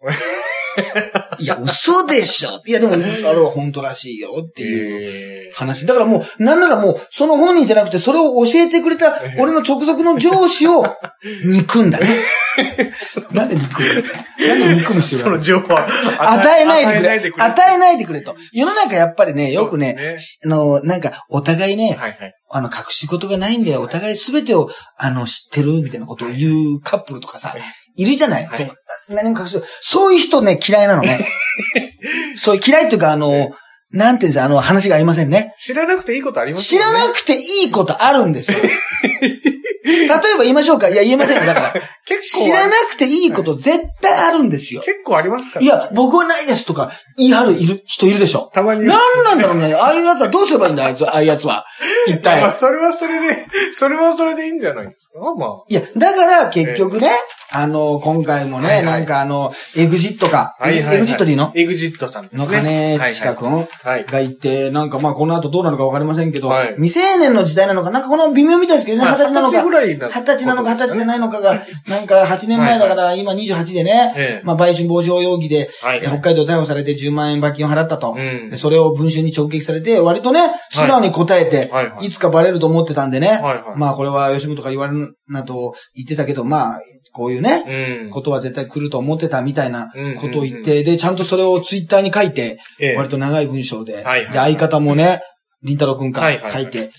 いや、嘘でしょ。いや、でも、あれは本当らしいよっていう話。だからもう、なんならもう、その本人じゃなくて、それを教えてくれた、俺の直属の上司を、憎んだね。なんで憎むなんで憎む必要があるのその情報は与えないでくれ。与えないでくれと。世の中やっぱりね、よくね、あの、なんか、お互いね、あの、隠し事がないんだよ。お互い全てを、あの、知ってるみたいなことを言うカップルとかさ、いるじゃない、はい、何も隠し事。そういう人ね、嫌いなのね。そういう嫌いというか、あの、なんていうんですか、あの、話がありませんね。知らなくていいことありますよね。知らなくていいことあるんですよ。例えば言いましょうか。いや、言えませんよ。だから。結構。知らなくていいこと絶対あるんですよ。結構ありますから、ね。いや、僕はないですとか、言い張る、いる、人いるでしょ。たまに。なんなんだろうね。ああいう奴はどうすればいいんだ、あいつは、ああいう奴は。一体。まあ、それはそれで、それはそれでいいんじゃないですか。まあ。いや、だから、結局ね、えー、あの、今回もね、はいはい、なんかあの、エグジットか。はいはいはい、エグジットでいいのエグジットさんですね。の金近くんがいて、なんかまあ、この後どうなるかわかりませんけど、はい、未成年の時代なのか、なんかこの微妙みたいですけどね、二十歳なのか。二十歳なのか二十歳じゃないのかが、なんかはちねんまえだから今にじゅうはちでね、まあ売春防止法容疑で、北海道逮捕されてじゅうまんえん罰金を払ったと。それを文春に直撃されて、割とね、素直に答えて、いつかバレると思ってたんでね、まあこれは吉本とか言われるなと言ってたけど、まあ、こういうね、ことは絶対来ると思ってたみたいなことを言って、で、ちゃんとそれをツイッターに書いて、割と長い文章で、相方もね、凛太郎くんから書いて、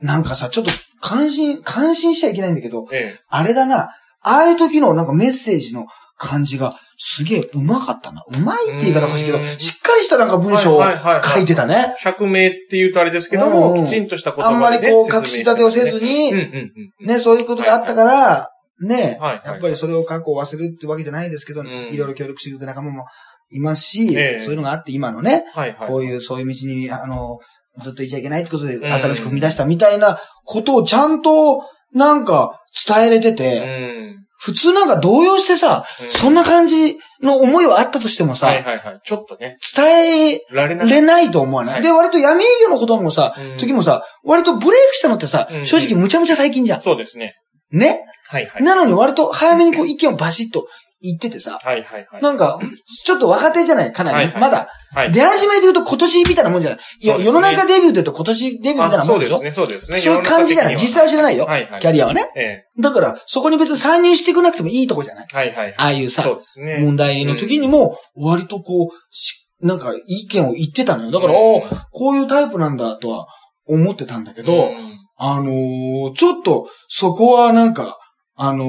なんかさ、ちょっと、感心、感心しちゃいけないんだけど、ええ、あれだな、ああいう時のなんかメッセージの感じがすげえうまかったな。うまいって言い方欲しいけど、しっかりしたなんか文章を書いてたね。釈明って言うとあれですけども、うんうん、きちんとした言葉で、ね、あんまりこう隠し立てをせずに、ね、そういうことがあったから、はいはい、ね、はいはい、やっぱりそれを過去を忘れるってわけじゃないですけど、ね、いろいろ協力してくれた仲間もいますし、ええ、そういうのがあって今のね、はいはい、こういう、そういう道に、あの、ずっといちゃいけないってことで、新しく踏み出したみたいなことをちゃんと、なんか、伝えれてて、普通なんか動揺してさ、そんな感じの思いはあったとしてもさ、ちょっとね、伝えられないと思わない。で、割と闇営業のこともさ、時もさ、割とブレイクしたのってさ、正直むちゃむちゃ最近じゃん。そうですね。ね？なのに割と早めにこう意見をバシッと、言っててさ、なんか、ちょっと若手じゃないかなり、まだ、出始めで言うと今年みたいなもんじゃない。世の中デビューで言うと今年デビューみたいなもんでしょ？そうですね、そうですね。そういう感じじゃない。実際は知らないよ。キャリアはね。だから、そこに別に参入してくなくてもいいとこじゃない。ああいうさ、問題の時にも、割とこう、なんか意見を言ってたのよ。だから、こういうタイプなんだとは思ってたんだけど、あのー、ちょっと、そこはなんか、あのー、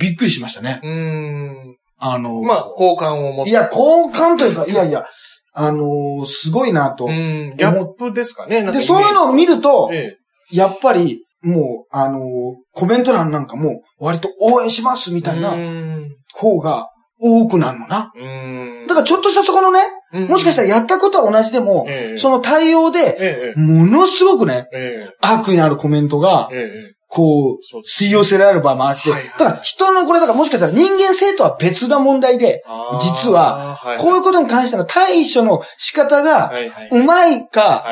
びっくりしましたね。うーん。あのー、まあ、好感を持って。いや、好感というか、いやいや、あのー、すごいなと。うん。ギャップですかね。で、そういうのを見ると、ええ、やっぱり、もう、あのー、コメント欄なんかも、割と応援しますみたいな方が多くなるのな。うん。だから、ちょっとしたそこのね、もしかしたらやったことは同じでも、ええ、その対応で、ものすごくね、ええ、悪意のあるコメントが、ええ、こう、吸い寄せられる場もあって、だから人のこれだからもしかしたら人間性とは別な問題で、実は、こういうことに関しての対処の仕方が、うまいか、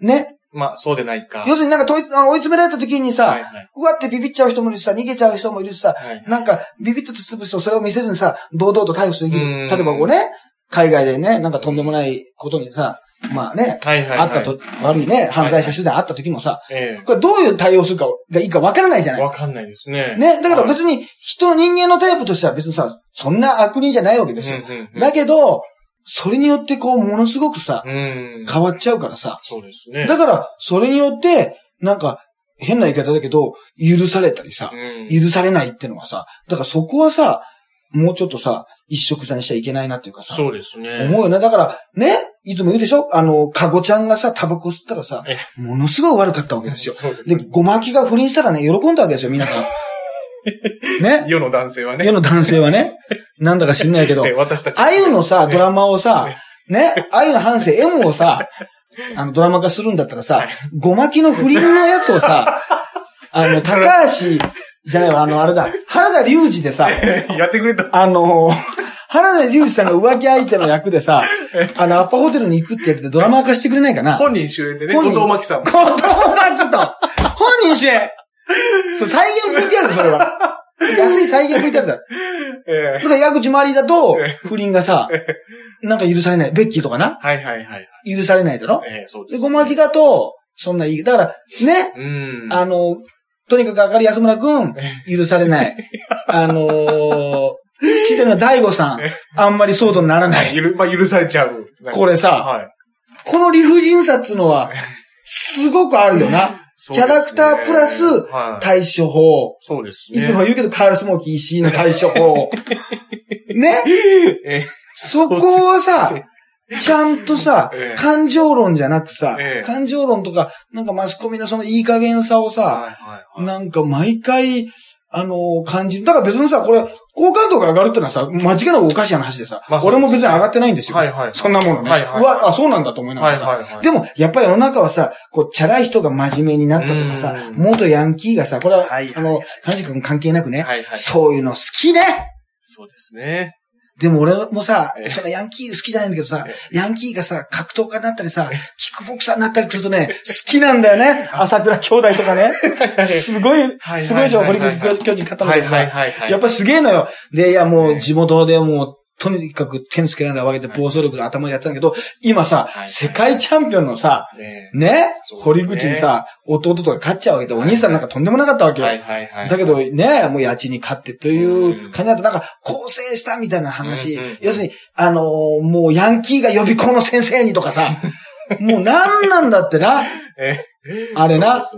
ね。まあ、そうでないか。要するになんか追い詰められた時にさ、うわってビビっちゃう人もいるしさ、逃げちゃう人もいるしさ、なんかビビッとつぶしてそれを見せずにさ、堂々と逮捕できる。例えばこうね、海外でね、なんかとんでもないことにさ、まあね、はいはいはい、あったと、悪いね、犯罪者取材あった時もさ、はいはい、これどういう対応するかがいいか分からないじゃない。分かんないですね。ね、だから別に人、人間のタイプとしては別にさ、そんな悪人じゃないわけですよ。うんうんうん、だけど、それによってこう、ものすごくさ、うん、変わっちゃうからさ。そうですね。だから、それによって、なんか、変な言い方だけど、許されたりさ、うん、許されないってのはさ、だからそこはさ、もうちょっとさ、一色差にしちゃいけないなっていうかさ。そうですね。思うよね。だから、ね、いつも言うでしょ、あの、カゴちゃんがさ、タバコ吸ったらさ、ものすごい悪かったわけですよ。そうですね。で、ゴマキが不倫したらね、喜んだわけですよ、皆さん。ね。世の男性はね。世の男性はね。なんだか知んないけど。私たち。あゆのさ、ドラマをさ、ね、あゆの反省、M をさ、あの、ドラマ化するんだったらさ、ゴマキの不倫のやつをさ、あの、高橋、じゃないわ、あの、あれだ、原田龍二でさ、やってくれた。あのー、原田龍二さんの浮気相手の役でさ、あの、アッパホテルに行くってやつでドラマ化してくれないかな。本人主演でね、後藤真希さんも。後藤真希と、本人主演。そう、再現 ブイティーアール だ、それは。安い再現 ブイティーアール だ。えー、だから、矢口まりだと、不倫がさ、なんか許されない。ベッキーとかな。はいはいはい。許されないだろ。えー、そうです、ね。で、ごまきだと、そんないい。だから、ね、うんあの、とにかくあかり安村くん、許されない。あのー、ちでの大悟さん、あんまり騒動にならない。ゆる、まあ、許されちゃう。これさ、はい、この理不尽さっていうのは、すごくあるよな。キャラクタープラス対処法、はい。そうですね。いつも言うけどカールスモーキー石井の対処法。ねそこをさ、ちゃんとさ、感情論じゃなくさ、感情論とか、なんかマスコミのそのいい加減さをさ、はいはいはい、なんか毎回、あのー、感じる。だから別にさ、これ、好感度が上がるってのはさ、間違いなくおかしな話でさ、まあでね、俺も別に上がってないんですよ。はいはい、そんなものね。はいはい、うわ、あ、そうなんだと思いながらさ。はいはいはい、でも、やっぱり世の中はさ、こう、チャラい人が真面目になったとかさ、元ヤンキーがさ、これは、はいはいはい、あの、田地君関係なくね、はいはい、そういうの好きね。そうですね。でも俺もさ、そのヤンキー好きじゃないんだけどさ、ヤンキーがさ、格闘家になったりさ、キックボクサーになったりするとね、好きなんだよね。朝倉兄弟とかね。すごい、すごいでしょ、堀口巨人勝ったんだけどさ、やっぱすげえのよ。で、いやもう地元でもう、とにかく手につけられないわけで暴走力で頭やってたんだけど、今さ、世界チャンピオンのさ、ね、堀口にさ、弟とか勝っちゃうわけで、お兄さんなんかとんでもなかったわけよ。だけどね、もう家賃に勝ってという感じだと、なんか、更生したみたいな話。要するに、あの、もうヤンキーが予備校の先生にとかさ、もうなんなんだってな。あれな。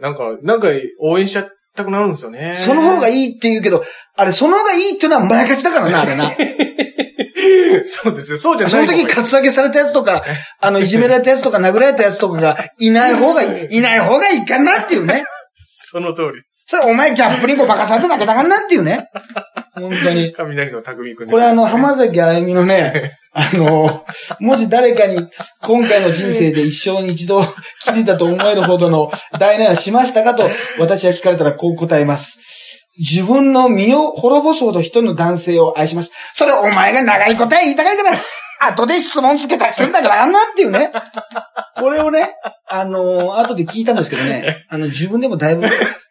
なんか、なんか応援しちゃって、たくなるんですよね。その方がいいって言うけど、あれ、その方がいいっていうのはまやかしだからな、あれな。そうですよ、そうじゃない。その時にカツアゲされたやつとか、あの、いじめられたやつとか、殴られたやつとかが、いない方がいい、いない方がいいかなっていうね。その通り。それ、お前、ギャップリンコバカさんとだけだからなっていうね。本当に。雷の匠くん。これ、あの、浜崎あゆみのね、あの、もし誰かに、今回の人生で一生に一度、きりだと思えるほどの大難をしましたかと、私は聞かれたらこう答えます。自分の身を滅ぼすほど一人の男性を愛します。それ、お前が長い答え言いたかいから、後で質問つけたりするんだからあんなっていうね。これをね、あのー、後で聞いたんですけどね、あの、自分でもだいぶ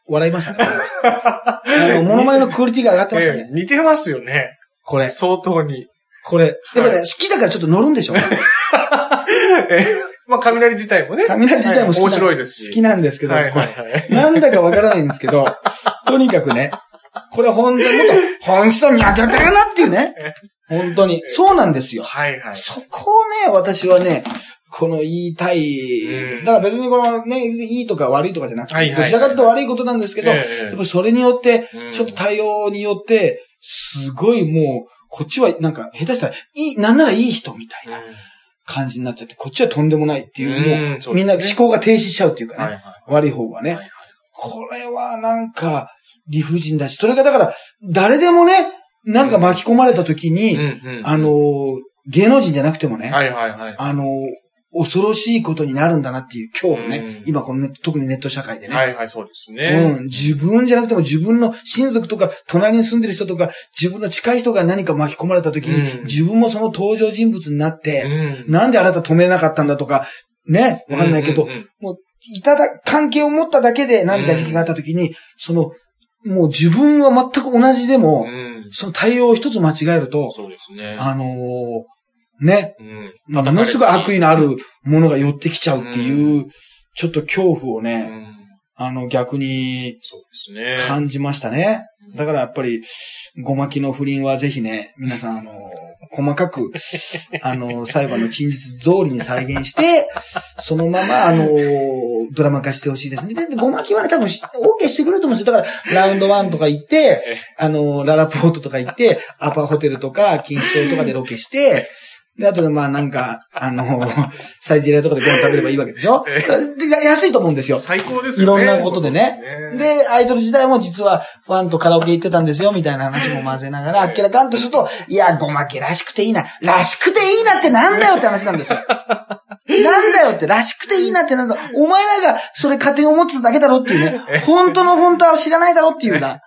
笑いましたね。あの、物前のクオリティが上がってましたね。えー、似てますよね。これ。相当に。これ。やっぱね、はい、好きだからちょっと乗るんでしょうね。えー、まあ、雷自体もね。雷自体も好き、はい、面白いですし。好きなんですけど、はいはいはい、これ。なんだかわからないんですけど、とにかくね、これ本当にもっと本質を見分けたかなっていうね。本当に。そうなんですよ。はいはい。そこをね、私はね、この言いたいです、うん。だから別にこのね、いいとか悪いとかじゃなくて、はいはいはい、どちらかというと悪いことなんですけど、えー、やっぱそれによって、ちょっと対応によって、すごいもう、こっちはなんか、下手したら、いい、なんならいい人みたいな感じになっちゃって、こっちはとんでもないっていう、もう、みんな思考が停止しちゃうっていうかね、はいはい、悪い方はね、はいはい。これはなんか、理不尽だし、それがだから、誰でもね、なんか巻き込まれた時に、うんうんうん、あのー、芸能人じゃなくてもね、はいはいはい、あのー、恐ろしいことになるんだなっていう恐怖ね、うん、今このネット、特にネット社会でね。はいはい、そうですね。うん、自分じゃなくても自分の親族とか、隣に住んでる人とか、自分の近い人が何か巻き込まれた時に、うん、自分もその登場人物になって、うん、なんであなた止めれなかったんだとか、ね、わかんないけど、うんうんうん、もう、いただ、関係を持っただけで何か時期があった時に、うん、その、もう自分は全く同じでも、うん、その対応を一つ間違えると、そうですね、あのー、ね。うん、ものすごい悪意のあるものが寄ってきちゃうっていう、うん、ちょっと恐怖をね、うん、あの逆に感じましたね。だからやっぱり、ごまきの不倫はぜひね、皆さん、あの、細かく、あの、裁判の陳述通りに再現して、そのまま、あの、ドラマ化してほしいですね。で、ごまきはね、多分、OK してくれると思うんですよ。だから、ラウンドワンとか行って、あの、ララポートとか行って、アパホテルとか、錦糸町とかでロケして、で、あとで、まあなんか、あの、サイゼリアとかでご飯食べればいいわけでしょで、安いと思うんですよ。最高ですよね。いろんなことでね。で、アイドル時代も実はファンとカラオケ行ってたんですよ、みたいな話も混ぜながら、あっけらかんとすると、いや、ごまけらしくていいな。らしくていいなってなんだよって話なんですよ。なんだよって、らしくていいなってなんだ。お前らがそれ家庭を持ってただけだろっていうね。本当の本当は知らないだろっていうな。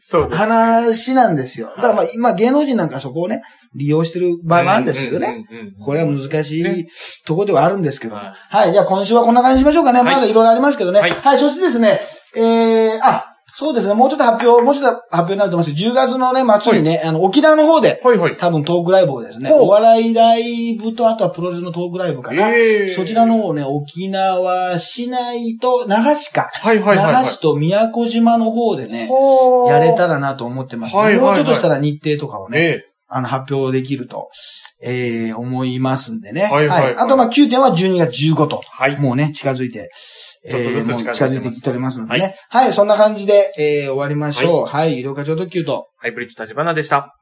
そうです、ね。話なんですよ。だからまあ今芸能人なんかそこをね、利用してる場合もあるんですけどね。これは難しいところではあるんですけど。はい、はい。じゃあ今週はこんな感じにしましょうかね。はい、まだいろいろありますけどね。はい。はい、そしてですね、えー、あ、そうですね。もうちょっと発表、もうちょっと発表になると思います。じゅうがつのね、末にね、はい、あの、沖縄の方で、はいはい、多分トークライブをですね、お笑いライブと、あとはプロレスのトークライブかな。えー、そちらの方ね、沖縄市内と、那覇市か。はいはいはいはい、那覇市と宮古島の方でね、やれたらなと思ってます、ね。はいはいはい、もうちょっとしたら日程とかをね、えーあの、発表できると、ええー、思いますんでね。はい、はいはい。あと、ま、きゅうてんはじゅうにがつじゅうごにちと。はい。もうね、近づいて、えー、もう近づいてきておりますのでね。はい、はい、そんな感じで、えー、終わりましょう。はい、医療課長特急と。ハイブリッド橘でした。